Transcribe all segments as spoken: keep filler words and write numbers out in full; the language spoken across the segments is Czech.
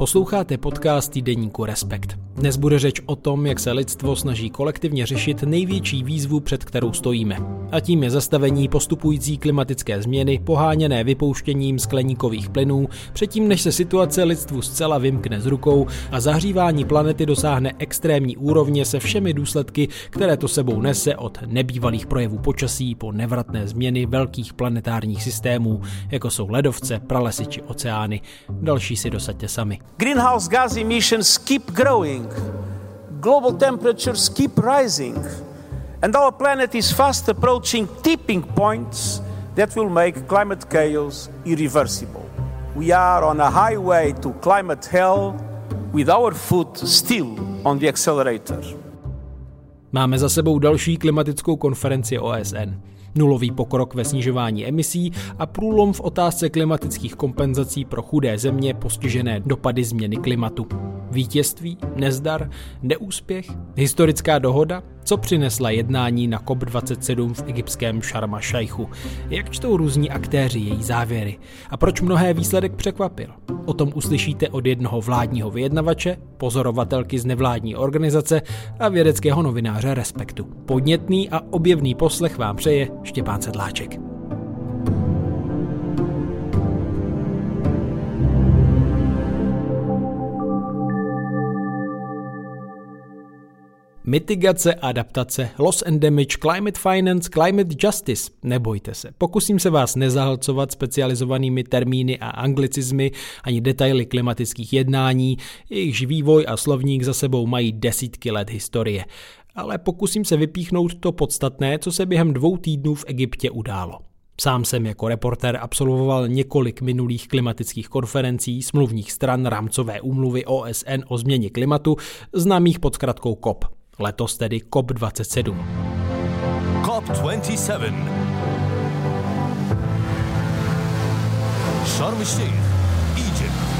Posloucháte podcast týdeníku Respekt. Dnes bude řeč o tom, jak se lidstvo snaží kolektivně řešit největší výzvu, před kterou stojíme. A tím je zastavení postupující klimatické změny, poháněné vypouštěním skleníkových plynů, předtím než se situace lidstvu zcela vymkne z rukou a zahřívání planety dosáhne extrémní úrovně se všemi důsledky, které to sebou nese od nebývalých projevů počasí po nevratné změny velkých planetárních systémů, jako jsou ledovce, pralesy či oceány. Další si dosaďte sami. Greenhouse gas emissions keep growing. Global temperatures keep rising. And our planet is fast approaching tipping points that will make climate chaos irreversible. We are on a highway to climate hell with our foot still on the accelerator. Máme za sebou další klimatickou konferenci O S N. Nulový pokrok ve snižování emisí a průlom v otázce klimatických kompenzací pro chudé země postižené dopady změny klimatu. Vítězství, nezdar, neúspěch, historická dohoda, co přinesla jednání na C O P dvacet sedm v egyptském Šarm aš-Šajchu. Jak čtou různí aktéři její závěry a proč mnohé výsledek překvapil. O tom uslyšíte od jednoho vládního vyjednavače, pozorovatelky z nevládní organizace a vědeckého novináře Respektu. Podnětný a objevný poslech vám přeje Štěpán Sedláček. Mitigace, adaptace, loss and damage, climate finance, climate justice. Nebojte se, pokusím se vás nezahlcovat specializovanými termíny a anglicizmy ani detaily klimatických jednání, jejichž vývoj a slovník za sebou mají desítky let historie. Ale pokusím se vypíchnout to podstatné, co se během dvou týdnů v Egyptě událo. Sám jsem jako reportér absolvoval několik minulých klimatických konferencí smluvních stran rámcové úmluvy O S N o změně klimatu, známých pod zkratkou C O P. Letos tedy C O P dvacet sedm. C O P dvacet sedm. Sharm al-Sheikh, Egypt.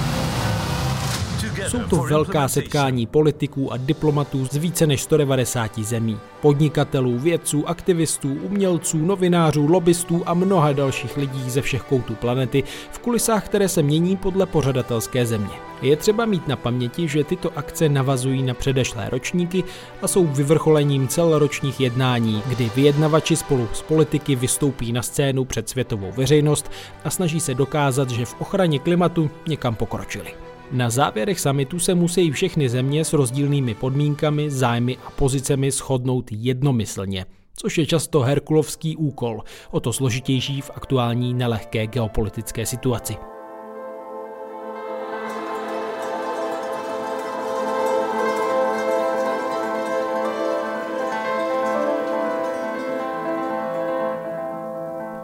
Jsou to velká setkání politiků a diplomatů z více než sto devadesát zemí, podnikatelů, vědců, aktivistů, umělců, novinářů, lobbystů a mnoha dalších lidí ze všech koutů planety v kulisách, které se mění podle pořadatelské země. Je třeba mít na paměti, že tyto akce navazují na předešlé ročníky a jsou vyvrcholením celoročních jednání, kdy vyjednavači spolu s politiky vystoupí na scénu před světovou veřejnost a snaží se dokázat, že v ochraně klimatu někam pokročili. Na závěrech summitu se musí všechny země s rozdílnými podmínkami, zájmy a pozicemi shodnout jednomyslně, což je často herkulovský úkol, o to složitější v aktuální nelehké geopolitické situaci.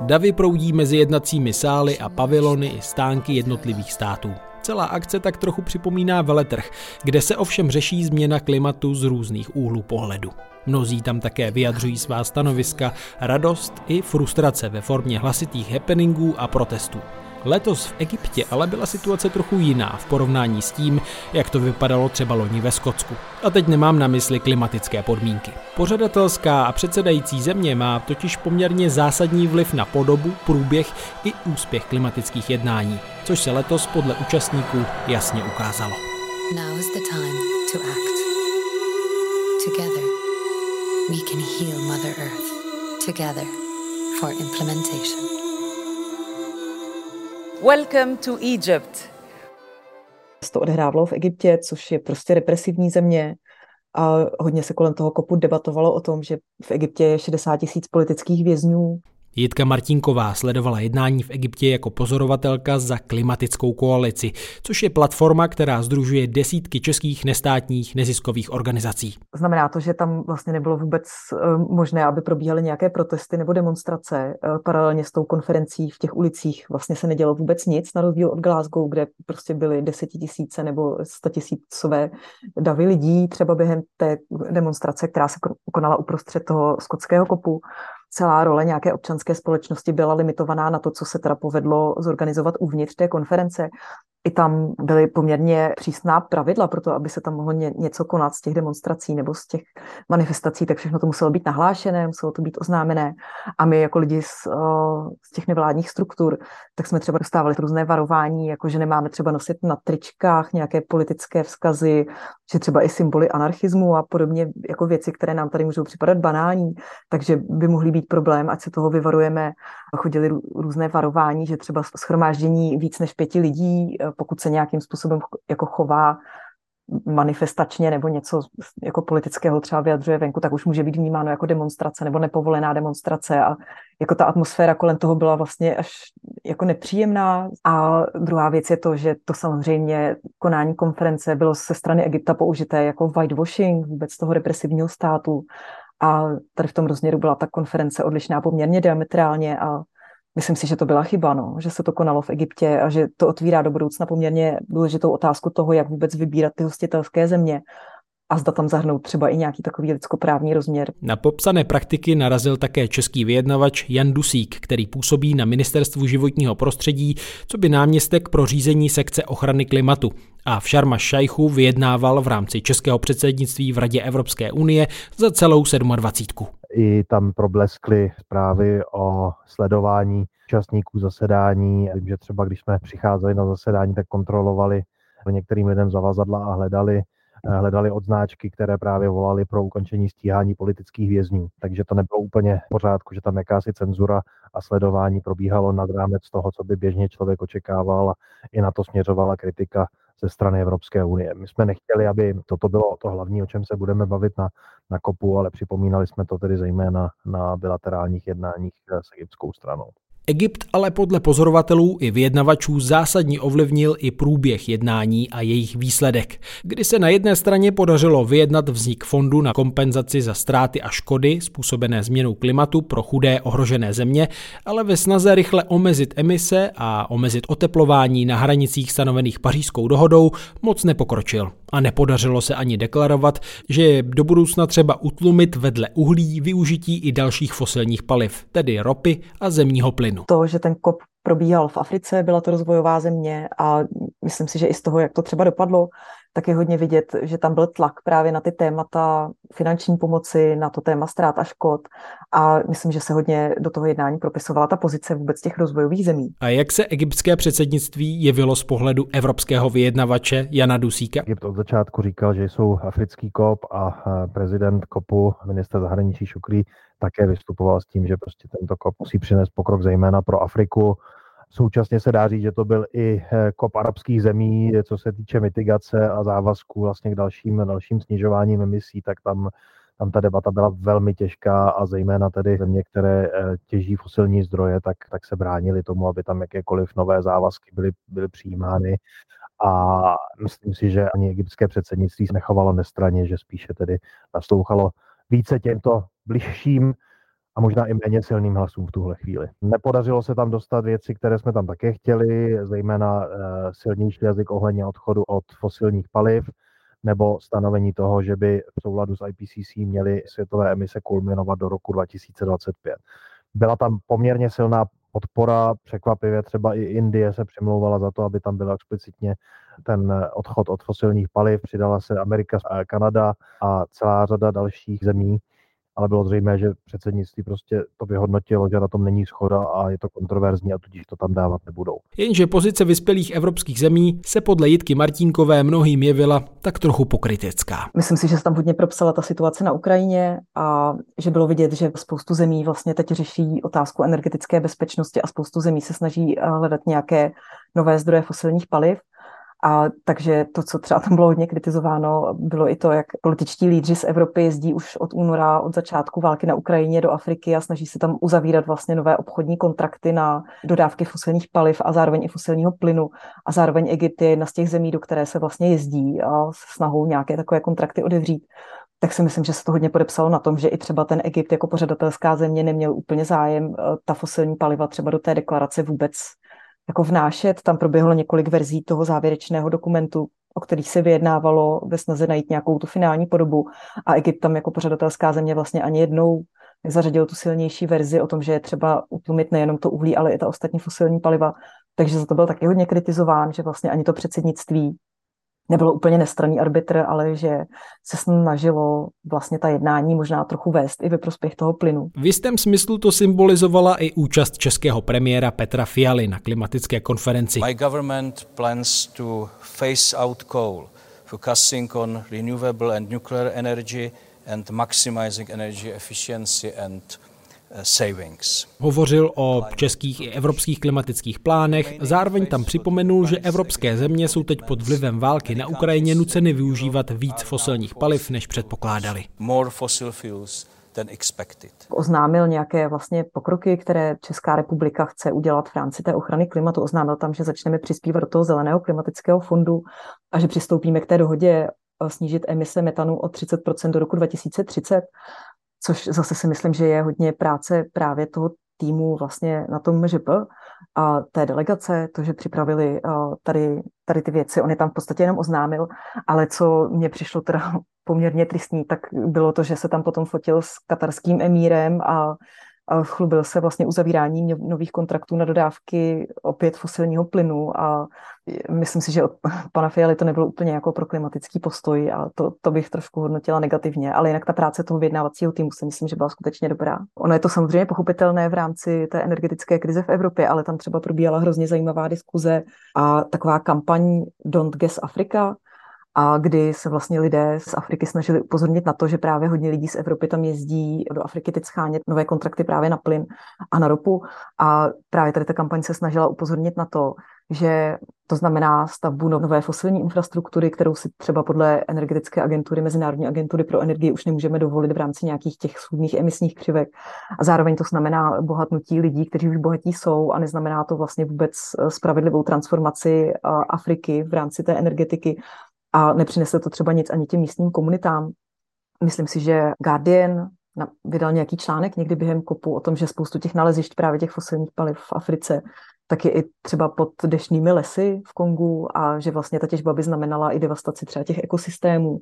Davy proudí mezi jednacími sály a pavilony i stánky jednotlivých států. Celá akce tak trochu připomíná veletrh, kde se ovšem řeší změna klimatu z různých úhlů pohledu. Mnozí tam také vyjadřují svá stanoviska, radost i frustrace ve formě hlasitých happeningů a protestů. Letos v Egyptě ale byla situace trochu jiná v porovnání s tím, jak to vypadalo třeba loni ve Skotsku. A teď nemám na mysli klimatické podmínky. Pořadatelská a předsedající země má totiž poměrně zásadní vliv na podobu, průběh i úspěch klimatických jednání, což se letos podle účastníků jasně ukázalo. Now is the time to act. Together we can heal Mother Earth. Together for implementation. Welcome to Egypt. Se to odehrávalo v Egyptě, což je prostě represivní země a hodně se kolem toho kopu debatovalo o tom, že v Egyptě je šedesát tisíc politických vězňů. Jitka Martinková sledovala jednání v Egyptě jako pozorovatelka za klimatickou koalici, což je platforma, která sdružuje desítky českých nestátních neziskových organizací. Znamená to, že tam vlastně nebylo vůbec možné, aby probíhaly nějaké protesty nebo demonstrace. Paralelně s tou konferencí v těch ulicích vlastně se nedělo vůbec nic, na rozdíl od Glasgow, kde prostě byly desetitisíce nebo statisícové davy lidí, třeba během té demonstrace, která se konala uprostřed toho skotského kopu. Celá role nějaké občanské společnosti byla limitovaná na to, co se teda povedlo zorganizovat uvnitř té konference. I tam byly poměrně přísná pravidla pro to, aby se tam mohlo ně, něco konat z těch demonstrací nebo z těch manifestací, tak všechno to muselo být nahlášené, muselo to být oznámené. A my jako lidi z, z těch nevládních struktur, tak jsme třeba dostávali různé varování, jako že nemáme třeba nosit na tričkách nějaké politické vzkazy, že třeba i symboly anarchismu a podobně jako věci, které nám tady můžou připadat banální, takže by mohly být problém, ať se toho vyvarujeme. Chodili různé varování, že třeba shromáždění víc než pěti lidí, pokud se nějakým způsobem jako chová manifestačně nebo něco jako politického třeba vyjadřuje venku, tak už může být vnímáno jako demonstrace nebo nepovolená demonstrace a jako ta atmosféra kolem toho byla vlastně až jako nepříjemná. A druhá věc je to, že to samozřejmě konání konference bylo ze strany Egypta použité jako whitewashing vůbec toho represivního státu a tady v tom rozměru byla ta konference odlišná poměrně diametrálně a myslím si, že to byla chyba, no, že se to konalo v Egyptě a že to otvírá do budoucna poměrně důležitou otázku toho, jak vůbec vybírat ty hostitelské země a zda tam zahrnout třeba i nějaký takový lidskoprávní rozměr. Na popsané praktiky narazil také český vyjednavač Jan Dusík, který působí na Ministerstvu životního prostředí, coby náměstek pro řízení sekce ochrany klimatu. A v Šarm aš-Šajchu vyjednával v rámci českého předsednictví v Radě Evropské unie za celou sedmadvacítku. I tam probleskly zprávy o sledování účastníků zasedání. Vím, že třeba když jsme přicházeli na zasedání, tak kontrolovali některým lidem zavazadla a hledali, hledali odznáčky, které právě volaly pro ukončení stíhání politických vězňů. Takže to nebylo úplně v pořádku, že tam jakási cenzura a sledování probíhalo nad rámec toho, co by běžně člověk očekával, a i na to směřovala kritika ze strany Evropské unie. My jsme nechtěli, aby toto bylo to hlavní, o čem se budeme bavit na, na kopu, ale připomínali jsme to tedy zejména na bilaterálních jednáních s egyptskou stranou. Egypt ale podle pozorovatelů i vyjednavačů zásadně ovlivnil i průběh jednání a jejich výsledek, kdy se na jedné straně podařilo vyjednat vznik fondu na kompenzaci za ztráty a škody způsobené změnou klimatu pro chudé ohrožené země, ale ve snaze rychle omezit emise a omezit oteplování na hranicích stanovených Pařížskou dohodou moc nepokročil. A nepodařilo se ani deklarovat, že je do budoucna třeba utlumit vedle uhlí využití i dalších fosilních paliv, tedy ropy a zemního plynu. To, že ten kop probíhal v Africe, byla to rozvojová země a myslím si, že i z toho, jak to třeba dopadlo, tak je hodně vidět, že tam byl tlak právě na ty témata finanční pomoci, na to téma ztrát a škod a myslím, že se hodně do toho jednání propisovala ta pozice vůbec těch rozvojových zemí. A jak se egyptské předsednictví jevilo z pohledu evropského vyjednavače Jana Dusíka? Egypt od začátku říkal, že jsou africký kop a prezident kopu, minister zahraničí Šukri, také vystupoval s tím, že prostě tento kop musí přinést pokrok zejména pro Afriku. Současně se dá říct, že to byl i kop arabských zemí, co se týče mitigace a závazků vlastně k dalším, dalším snižováním emisí, tak tam, tam ta debata byla velmi těžká a zejména tedy země, které těží fosilní zdroje, tak, tak se bránili tomu, aby tam jakékoliv nové závazky byly, byly přijímány. A myslím si, že ani egyptské předsednictví se nechovalo nestranně, že spíše tedy naslouchalo více těmto bližším a možná i méně silným hlasům v tuhle chvíli. Nepodařilo se tam dostat věci, které jsme tam také chtěli, zejména silnější jazyk ohledně odchodu od fosilních paliv nebo stanovení toho, že by v souladu s I P C C měly světové emise kulminovat do roku dva tisíce dvacet pět. Byla tam poměrně silná podpora, překvapivě třeba i Indie se přimlouvala za to, aby tam byl explicitně ten odchod od fosilních paliv, přidala se Amerika, Kanada a celá řada dalších zemí. Ale bylo zřejmé, že předsednictví prostě to vyhodnotilo, že na tom není shoda a je to kontroverzní a tudíž to tam dávat nebudou. Jenže pozice vyspělých evropských zemí se podle Jitky Martinkové mnohým jevila tak trochu pokrytecká. Myslím si, že se tam hodně propsala ta situace na Ukrajině a že bylo vidět, že spoustu zemí vlastně teď řeší otázku energetické bezpečnosti a spoustu zemí se snaží hledat nějaké nové zdroje fosilních paliv. A takže to, co třeba tam bylo hodně kritizováno, bylo i to, jak političtí lídři z Evropy jezdí už od února, od začátku války na Ukrajině do Afriky a snaží se tam uzavírat vlastně nové obchodní kontrakty na dodávky fosilních paliv a zároveň i fosilního plynu. A zároveň Egypt je jedna z těch zemí, do které se vlastně jezdí a s snahou nějaké takové kontrakty odevřít. Tak si myslím, že se to hodně podepsalo na tom, že i třeba ten Egypt jako pořadatelská země neměl úplně zájem ta fosilní paliva třeba do té deklarace vůbec jako vnášet. Tam proběhlo několik verzí toho závěrečného dokumentu, o kterých se vyjednávalo ve snaze najít nějakou tu finální podobu a Egypt tam jako pořadatelská země vlastně ani jednou nezařadil tu silnější verzi o tom, že je třeba utlumit nejenom to uhlí, ale i ta ostatní fosilní paliva, Takže za to byl taky hodně kritizován, že vlastně ani to předsednictví nebylo úplně nestranný arbitr, ale že se snažilo vlastně ta jednání možná trochu vést i ve prospěch toho plynu. V jistém smyslu to symbolizovala i účast českého premiéra Petra Fialy na klimatické konferenci. My government plans to phase out coal, focusing on renewable and nuclear energy and maximizing energy efficiency and savings. Hovořil o českých i evropských klimatických plánech, zároveň tam připomenul, že evropské země jsou teď pod vlivem války na Ukrajině nuceny využívat víc fosilních paliv, než předpokládali. Oznámil nějaké vlastně pokroky, které Česká republika chce udělat v rámci té ochrany klimatu. Oznámil tam, že začneme přispívat do toho zeleného klimatického fondu a že přistoupíme k té dohodě snížit emise metanu o třicet procent do roku dva tisíce třicet. Což zase si myslím, že je hodně práce právě toho týmu vlastně na tom M Ž P a té delegace, to, že připravili tady, tady ty věci. On je tam v podstatě jenom oznámil, ale co mě přišlo teda poměrně tristní, tak bylo to, že se tam potom fotil s katarským emírem a chlubil se vlastně uzavíráním nových kontraktů na dodávky opět fosilního plynu a myslím si, že od pana Fialy to nebylo úplně jako pro klimatický postoj a to, to bych trošku hodnotila negativně, ale jinak ta práce toho vyjednávacího týmu si myslím, že byla skutečně dobrá. Ono je to samozřejmě pochopitelné v rámci té energetické krize v Evropě, ale tam třeba probíhala hrozně zajímavá diskuze a taková kampaň Don't Gas Africa, a kdy se vlastně lidé z Afriky snažili upozornit na to, že právě hodně lidí z Evropy tam jezdí do Afriky teď schánět nové kontrakty právě na plyn a na ropu. A právě tady ta kampaň se snažila upozornit na to, že to znamená stavbu nové fosilní infrastruktury, kterou si třeba podle energetické agentury, Mezinárodní agentury pro energii už nemůžeme dovolit v rámci nějakých těch schůdných emisních křivek. A zároveň to znamená bohatnutí lidí, kteří už bohatí jsou a neznamená to vlastně vůbec spravedlivou transformaci Afriky v rámci té energetiky. A nepřinese to třeba nic ani těm místním komunitám. Myslím si, že Guardian vydal nějaký článek někdy během kopu o tom, že spoustu těch nalezišť právě těch fosilních paliv v Africe taky i třeba pod deštnými lesy v Kongu a že vlastně ta těžba by znamenala i devastaci třeba těch ekosystémů.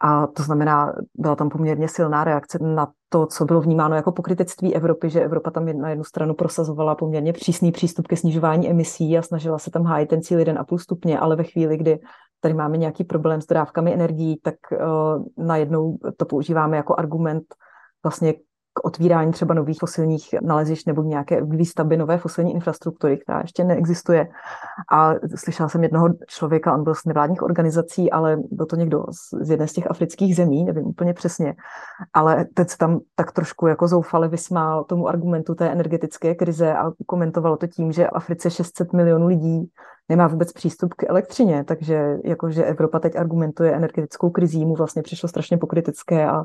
A to znamená, byla tam poměrně silná reakce na to, co bylo vnímáno jako pokrytectví Evropy, že Evropa tam na jednu stranu prosazovala poměrně přísný přístup ke snižování emisí a snažila se tam hájit ten cíl jeden a půl stupně, ale ve chvíli, kdy tady máme nějaký problém s dodávkami energií, tak uh, najednou to používáme jako argument vlastně k otvírání třeba nových fosilních nalezišť nebo nějaké výstavby nové fosilní infrastruktury, která ještě neexistuje. A slyšela jsem jednoho člověka, on byl z nevládních organizací, ale byl to někdo z jedné z těch afrických zemí, nevím úplně přesně, ale teď se tam tak trošku jako zoufale vysmál tomu argumentu té energetické krize a komentovalo to tím, že Africe šest set milionů lidí nemá vůbec přístup k elektřině, takže jakože Evropa teď argumentuje energetickou krizí, mu vlastně přišlo strašně pokrytecké a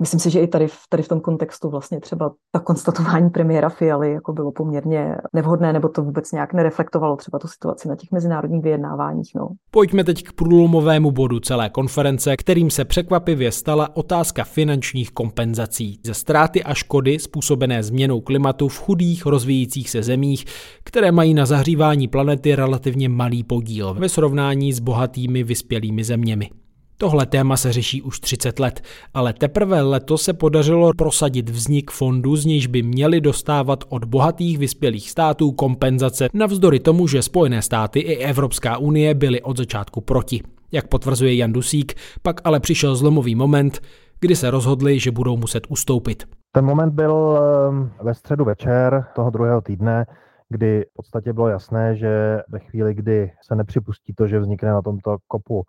myslím si, že i tady v, tady v tom kontextu vlastně třeba ta konstatování premiéra Fialy jako bylo poměrně nevhodné, nebo to vůbec nějak nereflektovalo třeba tu situaci na těch mezinárodních vyjednáváních. No. Pojďme teď k průlomovému bodu celé konference, kterým se překvapivě stala otázka finančních kompenzací za ztráty a škody způsobené změnou klimatu v chudých rozvíjících se zemích, které mají na zahřívání planety relativně malý podíl ve srovnání s bohatými vyspělými zeměmi. Tohle téma se řeší už třicet let, ale teprve letos se podařilo prosadit vznik fondu, z nějž by měly dostávat od bohatých vyspělých států kompenzace, navzdory tomu, že Spojené státy i Evropská unie byly od začátku proti. Jak potvrzuje Jan Dusík, pak ale přišel zlomový moment, kdy se rozhodli, že budou muset ustoupit. Ten moment byl ve středu večer toho druhého týdne, kdy v podstatě bylo jasné, že ve chvíli, kdy se nepřipustí to, že vznikne na tomto kopu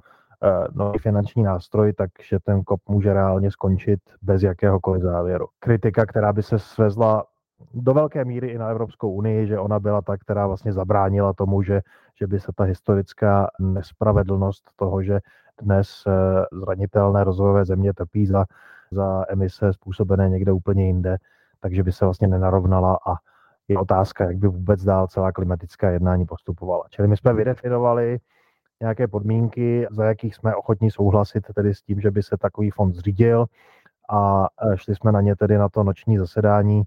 nový finanční nástroj, takže ten kop může reálně skončit bez jakéhokoliv závěru. Kritika, která by se svezla do velké míry i na Evropskou unii, že ona byla ta, která vlastně zabránila tomu, že, že by se ta historická nespravedlnost toho, že dnes zranitelné rozvojové země trpí za, za emise způsobené někde úplně jinde, takže by se vlastně nenarovnala a je otázka, jak by vůbec dál celá klimatická jednání postupovala. Čili my jsme vydefinovali nějaké podmínky, za jakých jsme ochotní souhlasit tedy s tím, že by se takový fond zřídil a šli jsme na ně tedy na to noční zasedání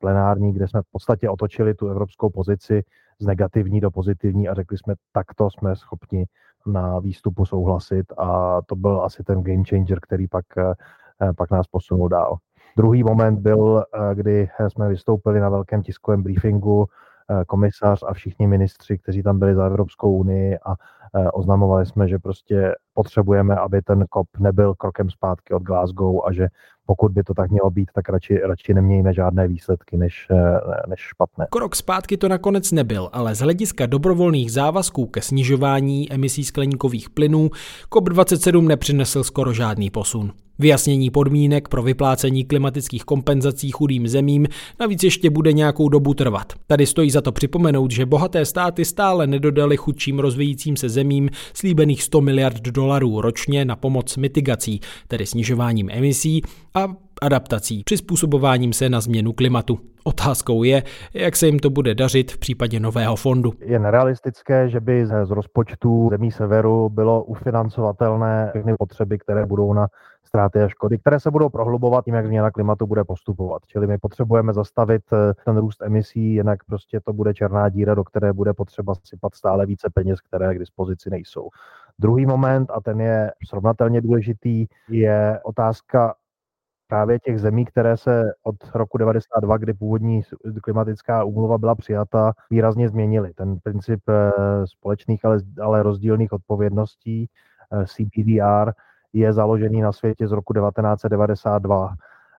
plenární, kde jsme v podstatě otočili tu evropskou pozici z negativní do pozitivní a řekli jsme, takto jsme schopni na výstupu souhlasit a to byl asi ten game changer, který pak, pak nás posunul dál. Druhý moment byl, kdy jsme vystoupili na velkém tiskovém briefingu komisař a všichni ministři, kteří tam byli za Evropskou unii, a oznamovali jsme, že prostě potřebujeme, aby ten C O P nebyl krokem zpátky od Glasgow, a že pokud by to tak mělo být, tak radši, radši nemějme žádné výsledky než, než špatné. Krok zpátky to nakonec nebyl, ale z hlediska dobrovolných závazků ke snižování emisí skleníkových plynů C O P dvacet sedm nepřinesl skoro žádný posun. Vyjasnění podmínek pro vyplácení klimatických kompenzací chudým zemím navíc ještě bude nějakou dobu trvat. Tady stojí za to připomenout, že bohaté státy stále nedodaly chudším rozvíjícím se zemím slíbených sto miliard dolarů ročně na pomoc mitigací, tedy snižováním emisí a adaptací, přizpůsobováním se na změnu klimatu. Otázkou je, jak se jim to bude dařit v případě nového fondu. Je nerealistické, že by z rozpočtu zemí severu bylo ufinancovatelné všechny potřeby, které budou na ztráty a škody, které se budou prohlubovat tím, jak změna klimatu bude postupovat. Čili my potřebujeme zastavit ten růst emisí, jinak prostě to bude černá díra, do které bude potřeba sypat stále více peněz, které k dispozici nejsou. Druhý moment, a ten je srovnatelně důležitý, je otázka právě těch zemí, které se od roku devadesát dva, kdy původní klimatická úmluva byla přijata, výrazně změnily. Ten princip společných, ale, ale rozdílných odpovědností, C B D R, je založený na světě z roku devatenáct set devadesát dva,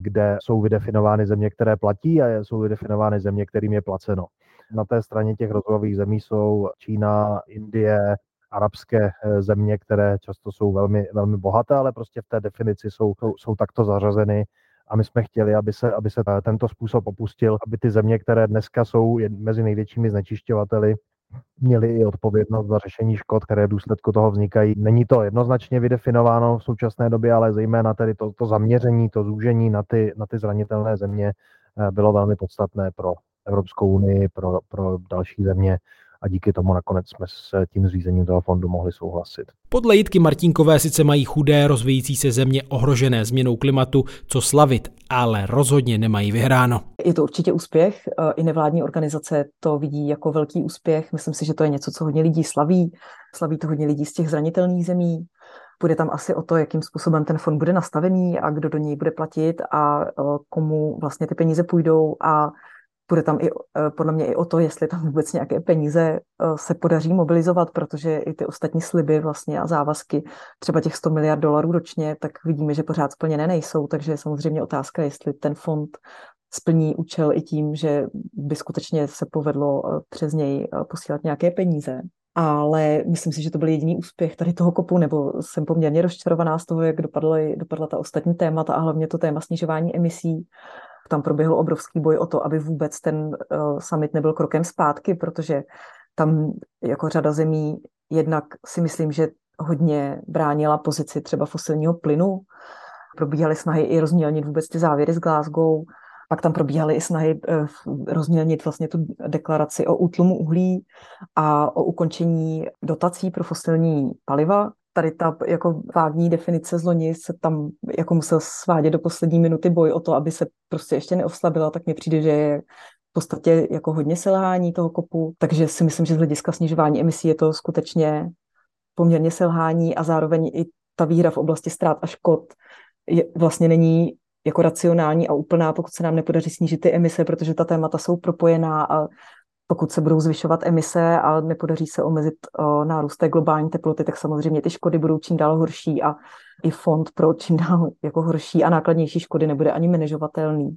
kde jsou vydefinovány země, které platí, a jsou vydefinovány země, kterým je placeno. Na té straně těch rozvojových zemí jsou Čína, Indie, arabské země, které často jsou velmi, velmi bohaté, ale prostě v té definici jsou, jsou takto zařazeny, a my jsme chtěli, aby se, aby se tento způsob opustil, aby ty země, které dneska jsou mezi největšími znečišťovateli, měli i odpovědnost za řešení škod, které v důsledku toho vznikají. Není to jednoznačně vydefinováno v současné době, ale zejména tedy to, to zaměření, to zúžení na ty, na ty zranitelné země bylo velmi podstatné pro Evropskou unii, pro, pro další země. A díky tomu nakonec jsme s tím zřízením toho fondu mohli souhlasit. Podle Jitky Martinkové sice mají chudé rozvíjící se země ohrožené změnou klimatu co slavit, ale rozhodně nemají vyhráno. Je to určitě úspěch. I nevládní organizace to vidí jako velký úspěch. Myslím si, že to je něco, co hodně lidí slaví. Slaví to hodně lidí z těch zranitelných zemí. Bude tam asi o to, jakým způsobem ten fond bude nastavený a kdo do něj bude platit a komu vlastně ty peníze půjdou, a bude tam i, podle mě i o to, jestli tam vůbec nějaké peníze se podaří mobilizovat, protože i ty ostatní sliby vlastně a závazky, třeba těch sto miliard dolarů ročně, tak vidíme, že pořád splněné nejsou, takže je samozřejmě otázka, jestli ten fond splní účel i tím, že by skutečně se povedlo přes něj posílat nějaké peníze. Ale myslím si, že to byl jediný úspěch tady toho kopu, nebo jsem poměrně rozčarovaná z toho, jak dopadly, dopadla ta ostatní témata, a hlavně to téma snižování emisí. Tam proběhl obrovský boj o to, aby vůbec ten summit nebyl krokem zpátky, protože tam jako řada zemí jednak si myslím, že hodně bránila pozici třeba fosilního plynu. Probíhaly snahy i rozmělnit vůbec ty závěry z Glasgow. Pak tam probíhaly i snahy rozmělnit vlastně tu deklaraci o útlumu uhlí a o ukončení dotací pro fosilní paliva. Tady ta jako vágní definice z loni se tam jako musel svádět do poslední minuty boj o to, aby se prostě ještě neoslabila, tak mně přijde, že je v podstatě jako hodně selhání toho kopu. Takže si myslím, že z hlediska snižování emisí je to skutečně poměrně selhání, a zároveň i ta výhra v oblasti ztrát a škod je, vlastně není jako racionální a úplná, pokud se nám nepodaří snížit ty emise, protože ta témata jsou propojená, a pokud se budou zvyšovat emise a nepodaří se omezit uh, nárůst té globální teploty, tak samozřejmě ty škody budou čím dál horší, a i fond pro čím dál jako horší a nákladnější škody nebude ani manažovatelný.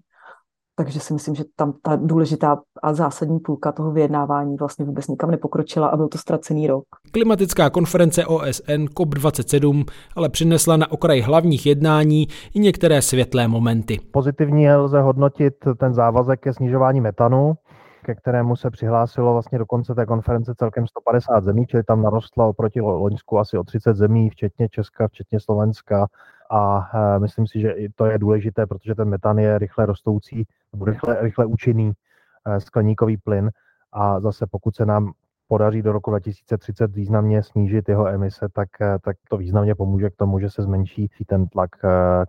Takže si myslím, že tam ta důležitá a zásadní půlka toho vyjednávání vlastně vůbec nikam nepokročila a byl to ztracený rok. Klimatická konference O S N C O P dvacet sedm ale přinesla na okraj hlavních jednání i některé světlé momenty. Pozitivně lze hodnotit ten závazek ke snižování metanu, ke kterému se přihlásilo vlastně do konce té konference celkem sto padesát zemí, čili tam narostla oproti loňsku asi o třicet zemí, včetně Česka, včetně Slovenska, a myslím si, že i to je důležité, protože ten metan je rychle rostoucí, rychle, rychle účinný skleníkový plyn, a zase pokud se nám podaří do roku dva tisíce třicet významně snížit jeho emise, tak, tak to významně pomůže k tomu, že se zmenší ten tlak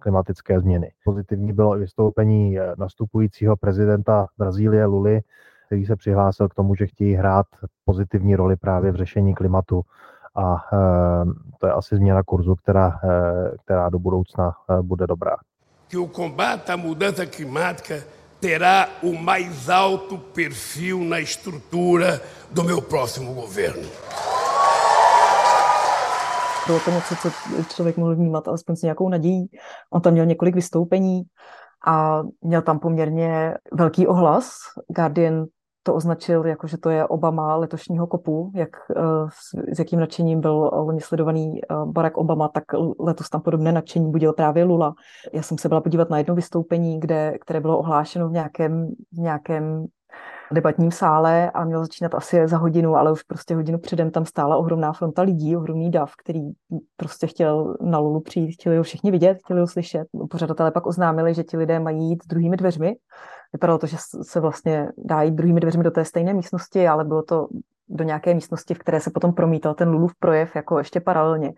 klimatické změny. Pozitivní bylo i vystoupení nastupujícího prezidenta Brazílie Luly, který se přihlásil k tomu, že chtějí hrát pozitivní roli právě v řešení klimatu. A to je asi změna kurzu, která, která do budoucna bude dobrá. Que o combate à mudança climática terá o mais alto perfil na estrutura do meu próximo governo. Bylo to moc, co člověk mohl vnímat alespoň s nějakou nadějí. On tam měl několik vystoupení a měl tam poměrně velký ohlas. Guardian to označil jako, že to je Obama letošního kopu, jak, s jakým nadšením byl loni sledovaný Barack Obama, tak letos tam podobné nadšení budil právě Lula. Já jsem se byla podívat na jedno vystoupení, kde, které bylo ohlášeno v nějakém, v nějakém debatním sále a mělo začínat asi za hodinu, ale už prostě hodinu předem tam stála ohromná fronta lidí, ohromný dav, který prostě chtěl na Lulu přijít, chtěli ho všichni vidět, chtěli ho slyšet. Pořadatelé pak oznámili, že ti lidé mají jít druhými dveřmi. Vypadalo to, že se vlastně dá jít druhými dveřmi do té stejné místnosti, ale bylo to do nějaké místnosti, v které se potom promítal ten Lulův projev jako ještě paralelně.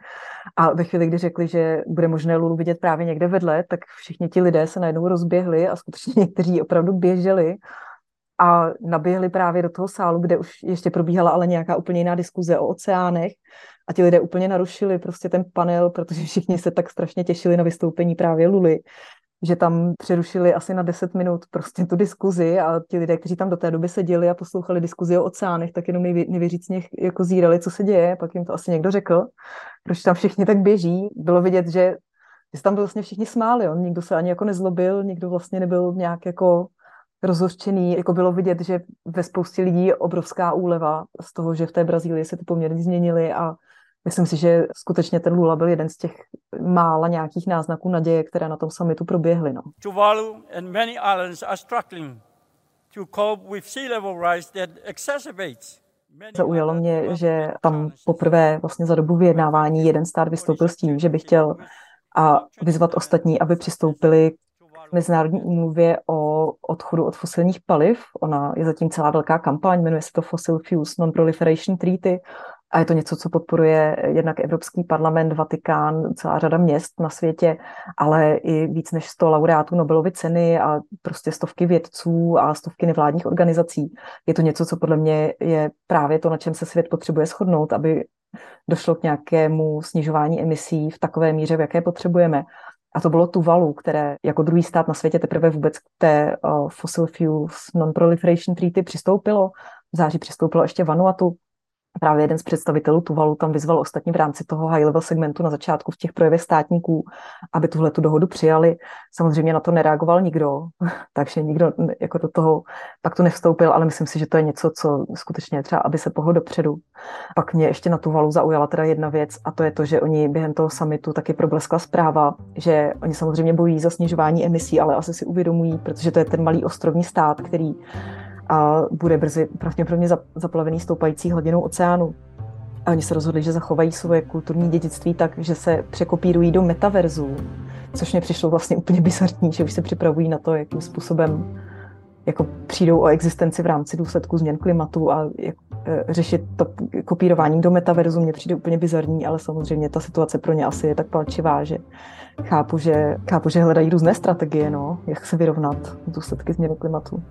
A ve chvíli, kdy řekli, že bude možné Lulu vidět právě někde vedle, tak všichni ti lidé se najednou rozběhli a skutečně někteří opravdu běželi a naběhli právě do toho sálu, kde už ještě probíhala ale nějaká úplně jiná diskuze o oceánech a ti lidé úplně narušili prostě ten panel, protože všichni se tak strašně těšili na vystoupení právě Luly, že tam přerušili asi na deset minut prostě tu diskuzi a ti lidé, kteří tam do té doby seděli a poslouchali diskuzi o oceánech, tak jenom nevěřícně jako zírali, co se děje, pak jim to asi někdo řekl, proč tam všichni tak běží. Bylo vidět, že se tam vlastně všichni smáli, jo? Nikdo se ani jako nezlobil, nikdo vlastně nebyl nějak jako rozhořčený, jako bylo vidět, že ve spoustě lidí je obrovská úleva z toho, že v té Brazílii se ty poměry změnily a myslím si, že skutečně ten Lula byl jeden z těch mála nějakých náznaků naděje, které na tom summitu proběhly. No. Tuvalu and many islands are struggling to cope with sea level rise that exacerbates. Zaujalo mě, že tam poprvé vlastně za dobu vyjednávání jeden stát vystoupil s tím, že by chtěl a vyzvat ostatní, aby přistoupili mezinárodní úmluvě o odchodu od fosilních paliv. Ona je zatím celá velká kampaň, jmenuje se to Fossil Fuel Non-Proliferation Treaty a je to něco, co podporuje jednak Evropský parlament, Vatikán, celá řada měst na světě, ale i víc než sto laureátů Nobelovy ceny a prostě stovky vědců a stovky nevládních organizací. Je to něco, co podle mě je právě to, na čem se svět potřebuje shodnout, aby došlo k nějakému snižování emisí v takové míře, v jaké potřebujeme. A to bylo Tuvalu, které jako druhý stát na světě teprve vůbec k té uh, Fossil Fuels Non-Proliferation Treaty přistoupilo. V září přistoupilo ještě Vanuatu. Právě jeden z představitelů Tuvalu tam vyzval ostatní v rámci toho high-level segmentu na začátku v těch projevech státníků, aby tuhle tu dohodu přijali. Samozřejmě na to nereagoval nikdo, takže nikdo jako do toho pak to nevstoupil, ale myslím si, že to je něco, co skutečně třeba, aby se pohlo dopředu. Pak mě ještě na Tuvalu zaujala teda jedna věc a to je to, že oni během toho summitu taky probleskla zpráva, že oni samozřejmě bojují za snižování emisí, ale asi si uvědomují, protože to je ten malý ostrovní stát, který a bude brzy pravděpodobně zaplavený stoupající hladinou oceánu. A oni se rozhodli, že zachovají svoje kulturní dědictví tak, že se překopírují do metaverzu, což mě přišlo vlastně úplně bizarní, že už se připravují na to, jakým způsobem jako přijdou o existenci v rámci důsledků změn klimatu a jak, e, řešit to kopírování do metaverzu mě přijde úplně bizarní, ale samozřejmě ta situace pro ně asi je tak palčivá, že chápu, že, chápu, že hledají různé strategie, no, jak se vyrovnat důsledky změny klimatu.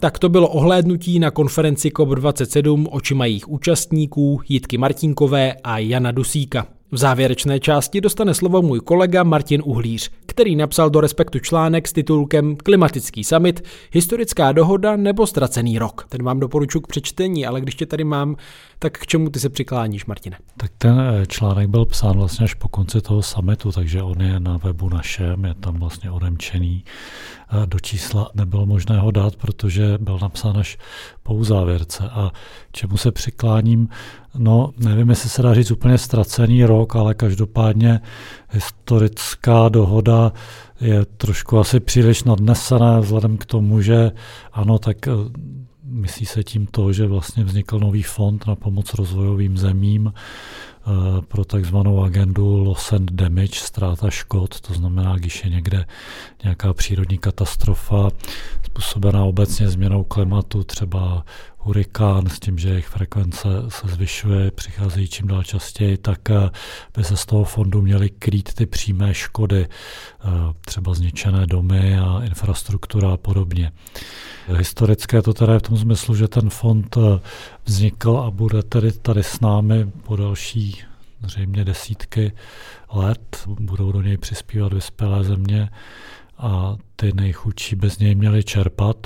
Tak to bylo ohlédnutí na konferenci C O P dvacet sedm očima jejich účastníků Jitky Martinkové a Jana Dusíka. V závěrečné části dostane slovo můj kolega Martin Uhlíř, který napsal do Respektu článek s titulkem Klimatický summit, historická dohoda nebo ztracený rok. Ten vám doporučuji k přečtení, ale když tě tady mám, tak k čemu ty se přikláníš, Martine? Tak ten článek byl psán vlastně až po konci toho summitu, takže on je na webu našem, je tam vlastně odemčený. Do čísla nebylo možné ho dát, protože byl napsán až po uzávěrce. A čemu se přikláním? No, nevím, jestli se dá říct úplně ztracený rok, ale každopádně historická dohoda je trošku asi příliš nadnesená vzhledem k tomu, že ano, tak myslí se tím to, že vlastně vznikl nový fond na pomoc rozvojovým zemím pro takzvanou agendu loss and damage, ztráta škod, to znamená, když je někde nějaká přírodní katastrofa způsobená obecně změnou klimatu, třeba hurikán s tím, že jejich frekvence se zvyšuje, přicházejí čím dál častěji, tak by se z toho fondu měly krýt ty přímé škody, třeba zničené domy a infrastruktura a podobně. Historické to teda je v tom smyslu, že ten fond vznikl a bude tedy tady s námi po další zřejmě desítky let. Budou do něj přispívat vyspělé země a ty nejchudší bez něj měly čerpat,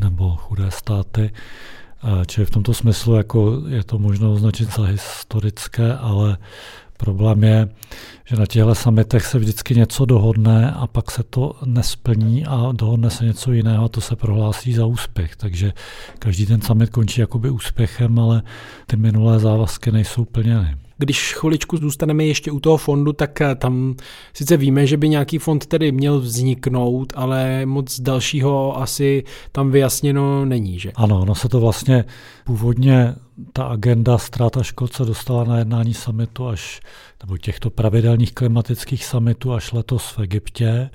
nebo chudé státy. Čili v tomto smyslu jako je to možno označit za historické, ale problém je, že na těchto summitech se vždycky něco dohodne a pak se to nesplní a dohodne se něco jiného a to se prohlásí za úspěch. Takže každý ten summit končí jakoby úspěchem, ale ty minulé závazky nejsou plněny. Když chviličku zůstaneme ještě u toho fondu, tak tam sice víme, že by nějaký fond tedy měl vzniknout, ale moc dalšího asi tam vyjasněno není, že? Ano, no se to vlastně původně ta agenda ztráta škod se dostala na jednání summitu až, nebo těchto pravidelných klimatických summitů až letos v Egyptě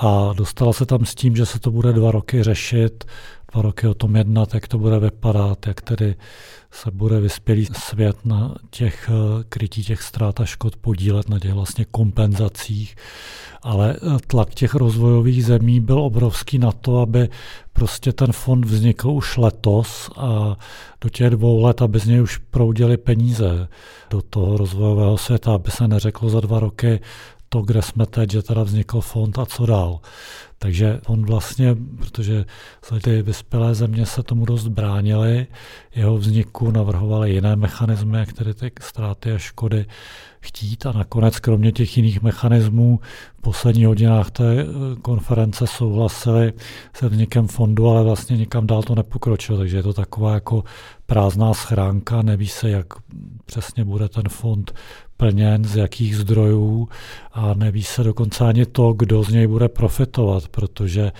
a dostala se tam s tím, že se to bude dva roky řešit, dva roky o tom jednat, jak to bude vypadat, jak tedy se bude vyspělý svět na těch krytí těch ztrát a škod podílet na těch vlastně kompenzacích. Ale tlak těch rozvojových zemí byl obrovský na to, aby prostě ten fond vznikl už letos a do těch dvou let, aby z něj už proudily peníze do toho rozvojového světa, aby se neřeklo za dva roky to, kde jsme teď, že teda vznikl fond a co dál. Takže on vlastně, protože ty vyspělé země se tomu dost bránily, jeho vzniku navrhovaly jiné mechanismy, jak tedy ty ztráty a škody chtít a nakonec kromě těch jiných mechanismů v posledních hodinách té konference souhlasili se vznikem fondu, ale vlastně nikam dál to nepokročilo, takže je to taková jako prázdná schránka, neví se, jak přesně bude ten fond plněn, z jakých zdrojů a neví se dokonce ani to, kdo z něj bude profitovat, protože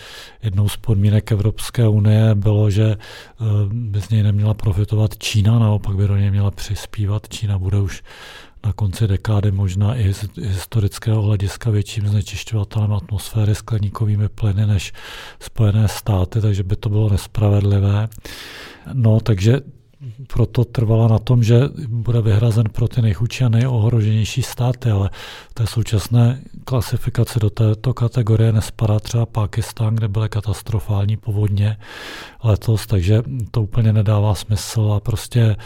jednou z podmínek Evropské unie bylo, že by z něj neměla profitovat Čína, naopak by do něj měla přispívat. Čína bude už na konci dekády možná i z historického hlediska větším znečišťovatelem atmosféry skleníkovými plyny než Spojené státy, takže by to bylo nespravedlivé. No, takže proto trvala na tom, že bude vyhrazen pro ty nejchudší a nejohroženější státy, ale v té současné klasifikaci do této kategorie nespadá třeba Pákistán, kde byly katastrofální povodně letos, takže to úplně nedává smysl a prostě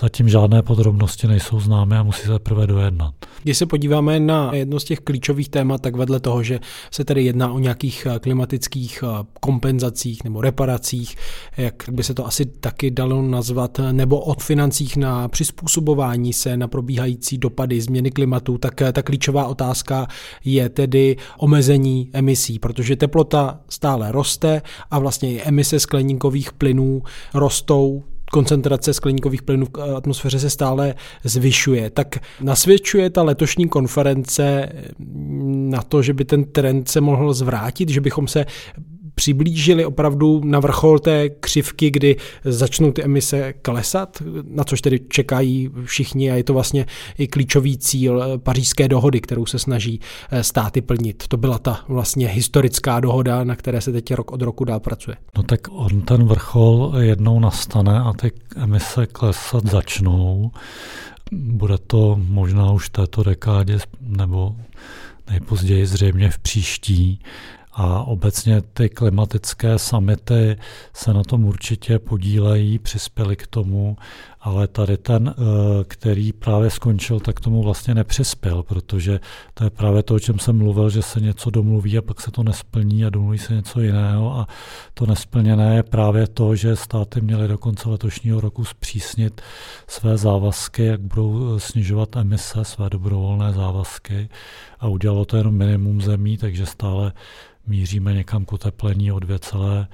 zatím žádné podrobnosti nejsou známy a musí se prvé dojednat. Když se podíváme na jedno z těch klíčových témat, tak vedle toho, že se tady jedná o nějakých klimatických kompenzacích nebo reparacích, jak by se to asi taky dalo nazvat, nebo o financích na přizpůsobování se na probíhající dopady změny klimatu, tak ta klíčová otázka je tedy omezení emisí, protože teplota stále roste a vlastně i emise skleníkových plynů rostou. Koncentrace skleníkových plynů v atmosféře se stále zvyšuje. Tak nasvědčuje ta letošní konference na to, že by ten trend se mohl zvrátit, že bychom se přiblížili opravdu na vrchol té křivky, kdy začnou ty emise klesat, na což tedy čekají všichni a je to vlastně i klíčový cíl Pařížské dohody, kterou se snaží státy plnit. To byla ta vlastně historická dohoda, na které se teď rok od roku dál pracuje. No tak on ten vrchol jednou nastane a ty emise klesat začnou. Bude to možná už v této dekádě nebo nejpozději zřejmě v příští. A obecně ty klimatické summity se na tom určitě podílejí, přispěly k tomu, ale tady ten, který právě skončil, tak tomu vlastně nepřispěl, protože to je právě to, o čem jsem mluvil, že se něco domluví a pak se to nesplní a domluví se něco jiného a to nesplněné je právě to, že státy měly do konce letošního roku zpřísnit své závazky, jak budou snižovat emise, své dobrovolné závazky a udělalo to jenom minimum zemí, takže stále míříme někam k oteplení o dvě celé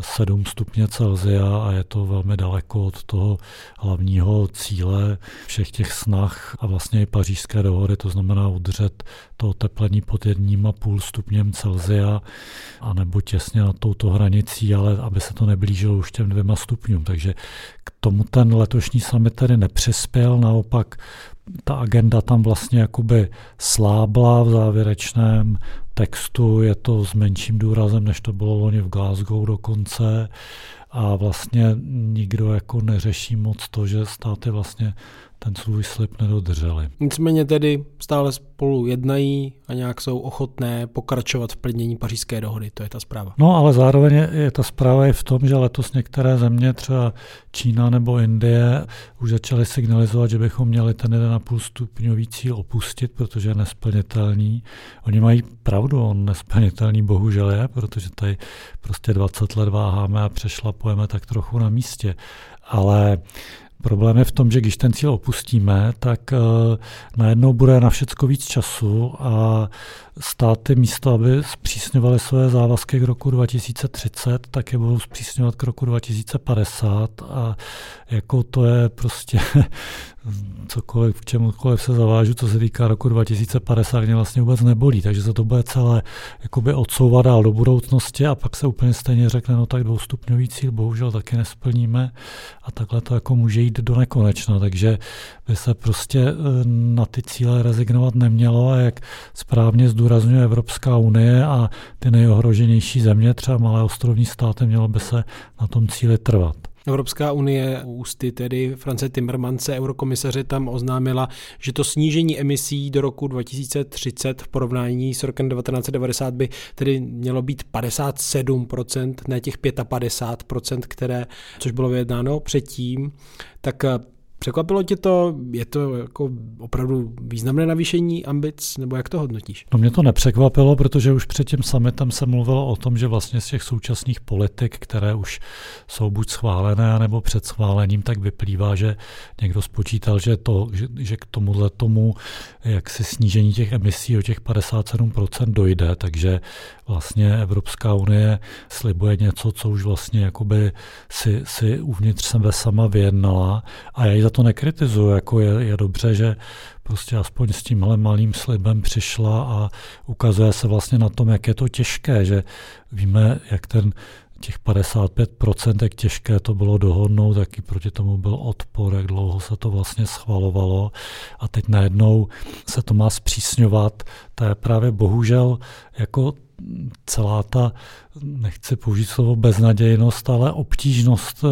sedm stupně Celsia a je to velmi daleko od toho hlavního cíle všech těch snah a vlastně i Pařížské dohody, to znamená udržet to oteplení pod jedna celá pět stupněm Celsia a nebo těsně nad touto hranicí, ale aby se to neblížilo už těm dvěma stupňům. Takže k tomu ten letošní summit tedy nepřispěl, naopak ta agenda tam vlastně jakoby slábla v závěrečném textu, je to s menším důrazem, než to bylo loni v Glasgow dokonce a vlastně nikdo jako neřeší moc to, že státy vlastně ten svůj slib nedodrželi. Nicméně tedy stále spolu jednají a nějak jsou ochotné pokračovat v plnění Pařížské dohody, to je ta zpráva. No ale zároveň je, je ta zpráva i v tom, že letos některé země, třeba Čína nebo Indie, už začaly signalizovat, že bychom měli ten jeden a půl stupňový cíl opustit, protože je nesplnitelný. Oni mají pravdu, on nesplnitelný bohužel je, protože tady prostě dvacet let váháme a přešlapujeme tak trochu na místě. Ale problém je v tom, že když ten cíl opustíme, tak uh, najednou bude na všecko víc času a státy místo, aby zpřísňovaly své závazky k roku dva tisíce třicet, tak je budou zpřísňovat k roku dva tisíce padesát a jako to je prostě cokoliv, k čemukoliv se zavážu, co se týká roku dva tisíce padesát, mě vlastně vůbec nebolí, takže se to bude celé jakoby odsouvat dál do budoucnosti a pak se úplně stejně řekne, no tak dvoustupňový cíl bohužel taky nesplníme a takhle to jako může jít do nekonečna, takže by se prostě na ty cíle rezignovat nemělo a jak správně zdůrazňuje Evropská unie a ty nejohroženější země, třeba malé ostrovní státy, mělo by se na tom cíli trvat. Evropská unie ústy tedy France Timmermanse, eurokomisaře, tam oznámila, že to snížení emisí do roku dva tisíce třicet v porovnání s rokem devatenáct devadesát by tedy mělo být padesát sedm procent, ne těch padesát pět procent, které, což bylo vyjednáno předtím. Tak překvapilo tě to? Je to jako opravdu významné navýšení ambic, nebo jak to hodnotíš? No mě to nepřekvapilo, protože už před tím summitem se mluvilo o tom, že vlastně z těch současných politik, které už jsou buď schválené, nebo před schválením, tak vyplývá, že někdo spočítal, že, to, že, že k tomuhle tomu, jak se snížení těch emisí o těch padesát sedm procent dojde, takže vlastně Evropská unie slibuje něco, co už vlastně jakoby si, si uvnitř sebe sama vyjednala a já ji za to nekritizuju, jako je, je dobře, že prostě aspoň s tímhle malým slibem přišla a ukazuje se vlastně na tom, jak je to těžké, že víme, jak ten těch padesát pět procent, jak těžké to bylo dohodnout, jaký proti tomu byl odpor, jak dlouho se to vlastně schvalovalo a teď najednou se to má zpřísňovat. To je právě bohužel jako celá ta, nechci použít slovo beznadějnost, ale obtížnost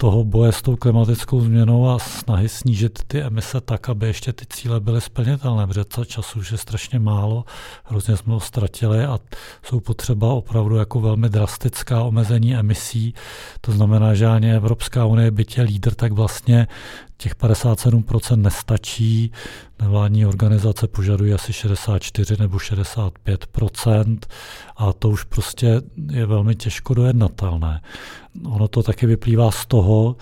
toho boje s tou klimatickou změnou a snahy snížit ty emise tak, aby ještě ty cíle byly splnitelné, protože času už je strašně málo, hrozně jsme ho ztratili a jsou potřeba opravdu jako velmi drastická omezení emisí. To znamená, že ani Evropská unie, byť je lídr, tak vlastně těch padesát sedm procent nestačí. Nevládní organizace požadují asi šedesát čtyři nebo šedesát pět procent a to už prostě je velmi těžko dojednatelné. Ono to taky vyplývá z toho,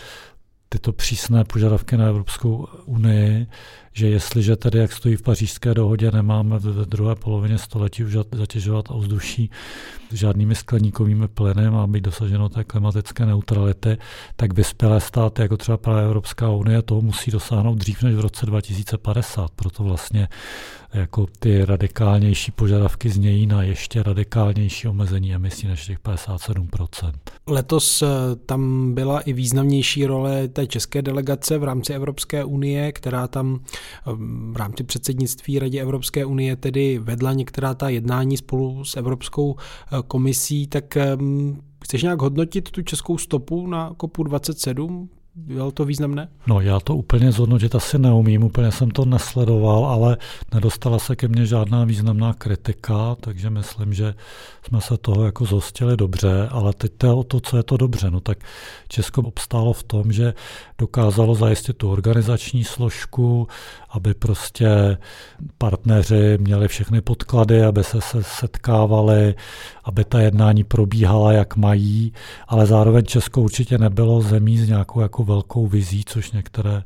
tyto přísné požadavky na Evropskou unii, že jestliže tedy, jak stojí v Pařížské dohodě, nemáme ve druhé polovině století už zatěžovat ovzduší žádnými skleníkovými plyny, má být dosaženo té klimatické neutrality, tak vyspělé státy, jako třeba právě Evropská unie, toho musí dosáhnout dřív než v roce dva tisíce padesát. Proto vlastně jako ty radikálnější požadavky znějí na ještě radikálnější omezení emisí než těch padesát sedm procent. Letos tam byla i významnější role té české delegace v rámci Evropské unie, která tam v rámci předsednictví Radě Evropské unie tedy vedla některá ta jednání spolu s Evropskou komisí, tak chceš nějak hodnotit tu českou stopu na kopu dvacet sedm? Bylo to významné? No já to úplně zhodnotit asi neumím, úplně jsem to nesledoval, ale nedostala se ke mně žádná významná kritika, takže myslím, že jsme se toho jako zhostili dobře, ale teď to je o to, co je to dobře. No tak Česko obstálo v tom, že dokázalo zajistit tu organizační složku, aby prostě partneři měli všechny podklady, aby se, se setkávali, aby ta jednání probíhala, jak mají, ale zároveň Česko určitě nebylo zemí s nějakou jako velkou vizí, což některé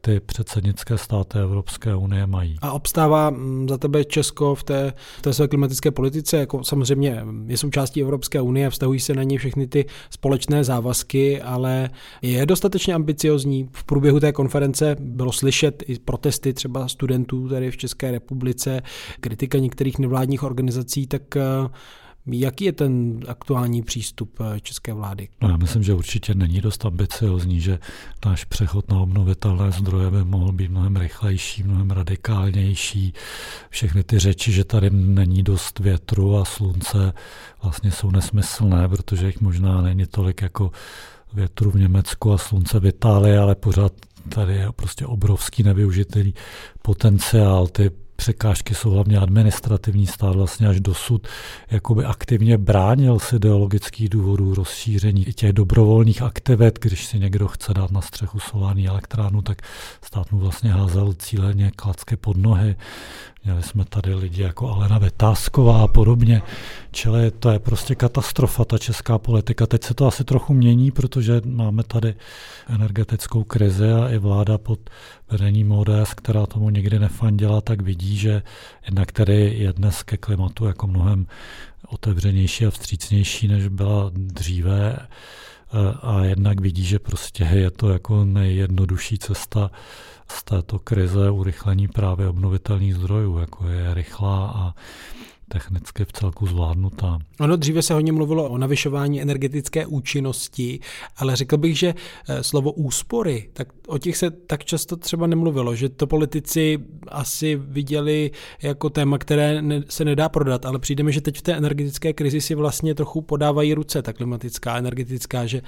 ty předsednické státy Evropské unie mají. A obstává za tebe Česko v té, v té své klimatické politice, jako samozřejmě je součástí Evropské unie, vztahují se na ní všechny ty společné závazky, ale je dostatečně ambiciozní. V průběhu té konference bylo slyšet i protesty třeba studentů tady v České republice, kritika některých nevládních organizací, tak Jaký je ten aktuální přístup české vlády? No já myslím, že určitě není dost ambiciozní, že náš přechod na obnovitelné zdroje by mohl být mnohem rychlejší, mnohem radikálnější. Všechny ty řeči, že tady není dost větru a slunce, vlastně jsou nesmyslné, protože jich možná není tolik jako větru v Německu a slunce v Itálii, ale pořád tady je prostě obrovský nevyužitý potenciál. Ty překážky jsou hlavně administrativní, stát vlastně až dosud jakoby aktivně bránil z ideologických důvodů rozšíření i těch dobrovolných aktivit. Když si někdo chce dát na střechu solární elektrárnu, tak stát mu vlastně házel cíleně klacky pod nohy. Měli jsme tady lidi jako Alena Vytázková a podobně. Čili to je prostě katastrofa, ta česká politika. Teď se to asi trochu mění, protože máme tady energetickou krizi a i vláda pod vedením O D S, která tomu nikdy nefandila, tak vidí, že jednak tady je dnes ke klimatu jako mnohem otevřenější a vstřícnější, než byla dříve. A jednak vidí, že prostě je to jako nejjednodušší cesta z této krize urychlení právě obnovitelných zdrojů, jako je rychlá a technicky v celku zvládnutá. Ono dříve se hodně mluvilo o navyšování energetické účinnosti, ale řekl bych, že slovo úspory, tak o těch se tak často třeba nemluvilo, že to politici asi viděli jako téma, které se nedá prodat, ale přijde mi, že teď v té energetické krizi si vlastně trochu podávají ruce, ta klimatická, energetická, že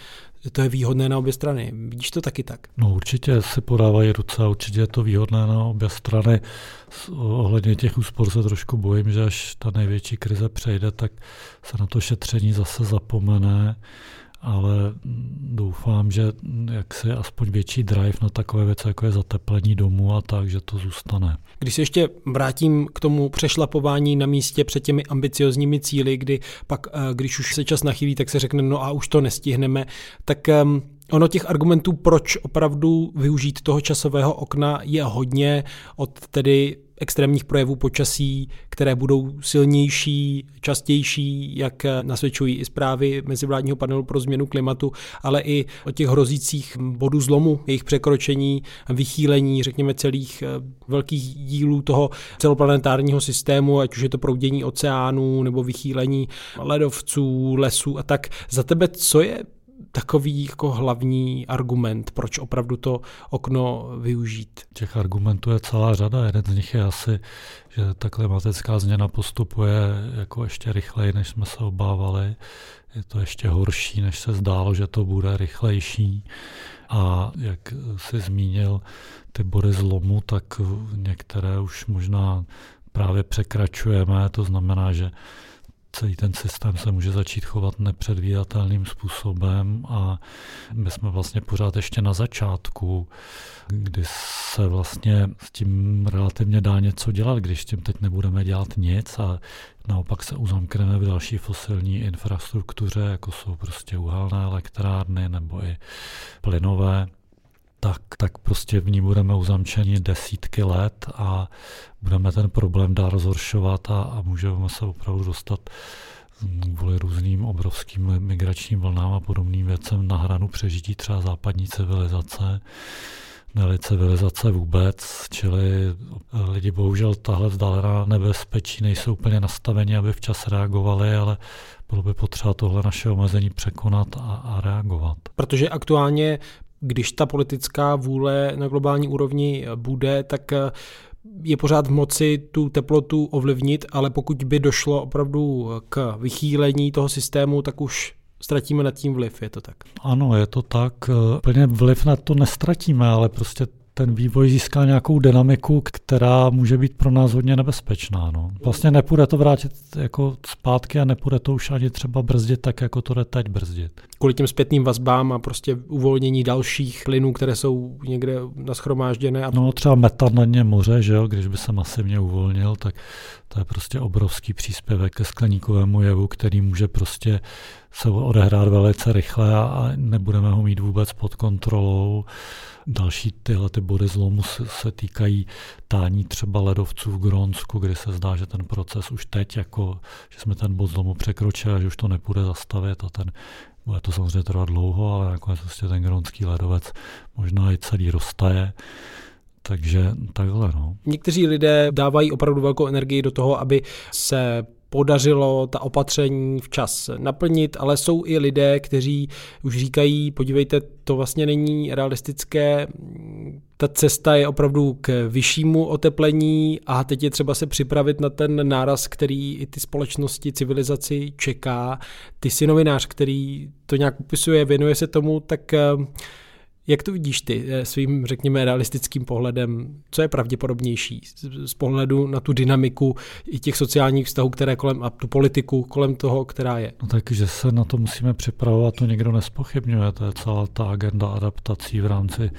to je výhodné na obě strany. Vidíš to taky tak? No určitě se podávají ruce, určitě je to výhodné na obě strany. Ohledně těch úspor se trošku bojím, že až ta největší krize přejde, tak se na to šetření zase zapomene, ale doufám, že jaksi aspoň větší drive na takové věci, jako je zateplení domů a tak, že to zůstane. Když se ještě vrátím k tomu přešlapování na místě před těmi ambiciozními cíli, kdy pak, když už se čas nachýlí, tak se řekne, no a už to nestihneme, tak ono těch argumentů, proč opravdu využít toho časového okna, je hodně, od tedy extrémních projevů počasí, které budou silnější, častější, jak nasvědčují i zprávy mezivládního panelu pro změnu klimatu, ale i o těch hrozících bodů zlomu, jejich překročení, vychýlení, řekněme, celých velkých dílů toho celoplanetárního systému, ať už je to proudění oceánů nebo vychýlení ledovců, lesů a tak. Za tebe co je takový jako hlavní argument, proč opravdu to okno využít? Těch argumentů je celá řada. Jeden z nich je asi, že ta klimatická změna postupuje jako ještě rychleji, než jsme se obávali. Je to ještě horší, než se zdálo, že to bude rychlejší. A jak jsi zmínil ty body zlomu, tak některé už možná právě překračujeme. To znamená, že celý ten systém se může začít chovat nepředvídatelným způsobem a my jsme vlastně pořád ještě na začátku, kdy se vlastně s tím relativně dá něco dělat, když s tím teď nebudeme dělat nic a naopak se uzamkneme v další fosilní infrastruktuře, jako jsou prostě uhelné elektrárny nebo i plynové. Tak, tak prostě v ní budeme uzamčeni desítky let a budeme ten problém dál rozhoršovat a, a můžeme se opravdu dostat kvůli různým obrovským migračním vlnám a podobným věcem na hranu přežití třeba západní civilizace, ne civilizace vůbec, čili lidi bohužel tahle vzdálená nebezpečí nejsou úplně nastaveni, aby včas reagovali, ale bylo by potřeba tohle naše omezení překonat a, a reagovat. Protože aktuálně když ta politická vůle na globální úrovni bude, tak je pořád v moci tu teplotu ovlivnit, ale pokud by došlo opravdu k vychýlení toho systému, tak už ztratíme nad tím vliv, je to tak? Ano, je to tak. Plně vliv na to nestratíme, ale prostě ten vývoj získá nějakou dynamiku, která může být pro nás hodně nebezpečná. No. Vlastně nepůjde to vrátit jako zpátky a nepůjde to už ani třeba brzdit tak, jako to jde teď brzdit. Kvůli těm zpětným vazbám a prostě uvolnění dalších plynů, které jsou někde nashromážděné. A... No třeba metan na dně moře, že jo, když by se masivně uvolnil, tak to je prostě obrovský příspěvek ke skleníkovému jevu, který může prostě se odehrát velice rychle a nebudeme ho mít vůbec pod kontrolou. Další tyhle ty body zlomu se týkají tání třeba ledovců v Grónsku, kdy se zdá, že ten proces už teď, jako, že jsme ten bod zlomu překročili, že už to nepůjde zastavit a ten, bude to samozřejmě trvat dlouho, ale nakonec prostě ten grónský ledovec možná i celý roztaje. Takže takhle, no. Někteří lidé dávají opravdu velkou energii do toho, aby se podařilo ta opatření včas naplnit, ale jsou i lidé, kteří už říkají, podívejte, to vlastně není realistické, ta cesta je opravdu k vyššímu oteplení a teď je třeba se připravit na ten náraz, který i ty společnosti, civilizaci čeká. Ty jsi novinář, který to nějak popisuje, věnuje se tomu, tak jak to vidíš ty svým, řekněme, realistickým pohledem? Co je pravděpodobnější z pohledu na tu dynamiku i těch sociálních vztahů, které kolem, a tu politiku kolem toho, která je? No tak, že se na to musíme připravovat, to nikdo nespochybňuje. To je celá ta agenda adaptací v rámci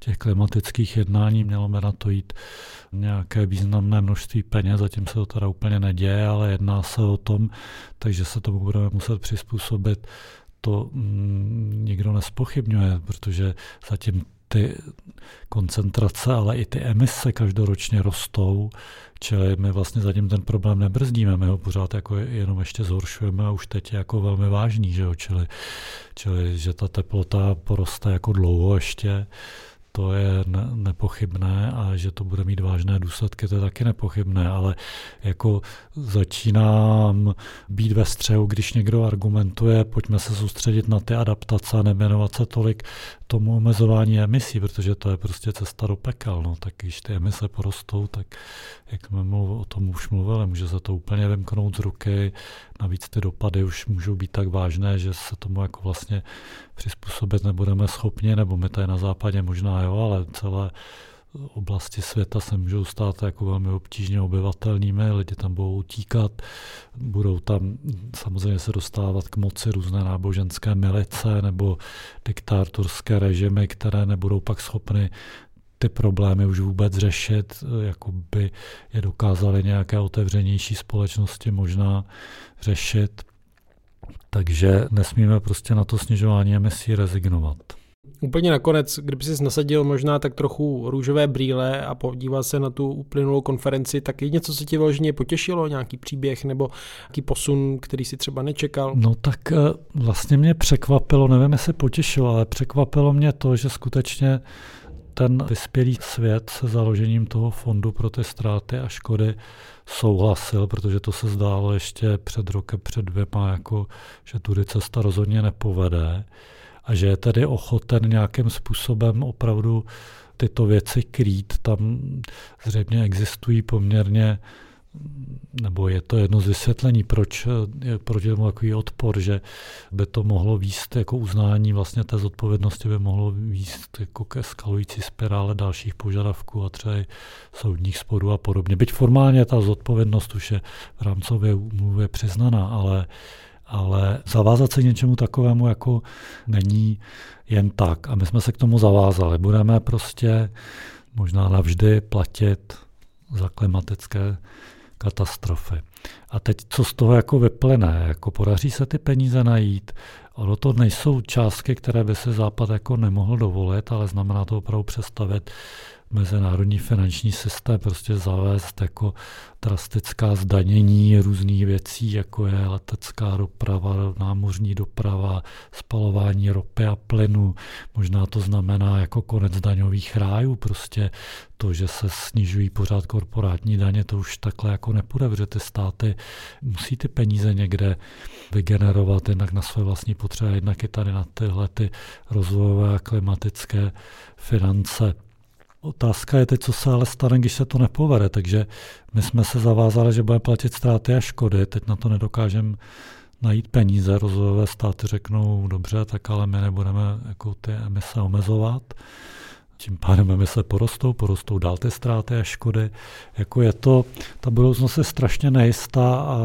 těch klimatických jednání. Mělo by na to jít nějaké významné množství peněz, zatím se to teda úplně neděje, ale jedná se o tom, takže se tomu budeme muset přizpůsobit. To mm, nikdo nespochybňuje, protože zatím ty koncentrace, ale i ty emise každoročně rostou, čili my vlastně zatím ten problém nebrzdíme, my ho pořád jako jenom ještě zhoršujeme a už teď je jako velmi vážný, že jo? Čili, čili že ta teplota poroste jako dlouho ještě, to je nepochybné a že to bude mít vážné důsledky, to je taky nepochybné, ale jako začínám být ve střehu, když někdo argumentuje, pojďme se soustředit na ty adaptace a nevěnovat se tolik tomu omezování emisí, protože to je prostě cesta do pekel, no, tak když ty emise porostou, tak jak jsme o tom už mluvili, může se to úplně vymknout z ruky, navíc ty dopady už můžou být tak vážné, že se tomu jako vlastně přizpůsobit nebudeme schopni, nebo my tady na západě možná jo, ale celé oblasti světa se můžou stát jako velmi obtížně obyvatelnými, lidi tam budou utíkat, budou tam samozřejmě se dostávat k moci různé náboženské milice nebo diktátorské režimy, které nebudou pak schopny ty problémy už vůbec řešit, jako by je dokázaly nějaké otevřenější společnosti možná řešit. Takže nesmíme prostě na to snižování emisí rezignovat. Úplně nakonec, kdyby jsi nasadil možná tak trochu růžové brýle a podíval se na tu uplynulou konferenci, tak je něco, co tě velmi potěšilo, nějaký příběh nebo nějaký posun, který si třeba nečekal? No tak vlastně mě překvapilo, nevím, jestli potěšilo, ale překvapilo mě to, že skutečně ten vyspělý svět se založením toho fondu pro ty ztráty a škody souhlasil, protože to se zdálo ještě před rokem, před dvěma, jako, že tudy cesta rozhodně nepovede a že je tedy ochoten nějakým způsobem opravdu tyto věci krýt. Tam zřejmě existují poměrně, nebo je to jedno z vysvětlení, proč je proti tomu takový odpor, že by to mohlo vést jako uznání vlastně té zodpovědnosti by mohlo vést jako ke eskalující spirále dalších požadavků a třeba i soudních sporů a podobně. Byť formálně ta zodpovědnost už je v rámcově úmluvě přiznaná, ale Ale zavázat se něčemu takovému jako není jen tak. A my jsme se k tomu zavázali. Budeme prostě možná navždy platit za klimatické katastrofy. A teď co z toho jako vyplyne? Jako podaří se ty peníze najít? Ono to nejsou částky, které by se Západ jako nemohl dovolit, ale znamená to opravdu přestavět mezinárodní finanční systém, prostě zavést jako drastická zdanění různých věcí, jako je letecká doprava, námořní doprava, spalování ropy a plynu. Možná to znamená jako konec daňových rájů, prostě to, že se snižují pořád korporátní daně, to už takhle jako nepůjde, protože ty státy musí ty peníze někde vygenerovat, jednak na své vlastní potřeby, jednak i tady na tyhle ty rozvojové a klimatické finance. Otázka je teď, co se ale stane, když se to nepovede, takže my jsme se zavázali, že budeme platit ztráty a škody, teď na to nedokážeme najít peníze, rozvojové státy řeknou, dobře, tak ale my nebudeme jako ty emise omezovat, tím pádem emise porostou, porostou dál ty ztráty a škody, jako je to, ta budoucnost je strašně nejistá a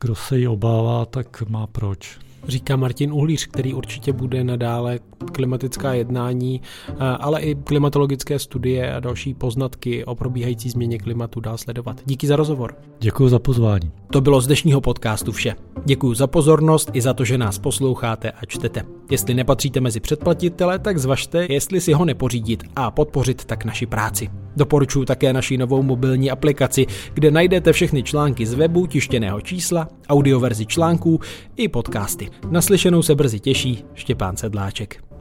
kdo se jí obává, tak má proč. Říká Martin Uhlíř, který určitě bude nadále klimatická jednání, ale i klimatologické studie a další poznatky o probíhající změně klimatu dál sledovat. Díky za rozhovor. Děkuji za pozvání. To bylo z dnešního podcastu vše. Děkuji za pozornost i za to, že nás posloucháte a čtete. Jestli nepatříte mezi předplatitele, tak zvažte, jestli si ho nepořídit a podpořit tak naši práci. Doporučuji také naši novou mobilní aplikaci, kde najdete všechny články z webu, tištěného čísla, audioverzi článků i podcasty. Naslyšenou se brzy těší Štěpán Sedláček.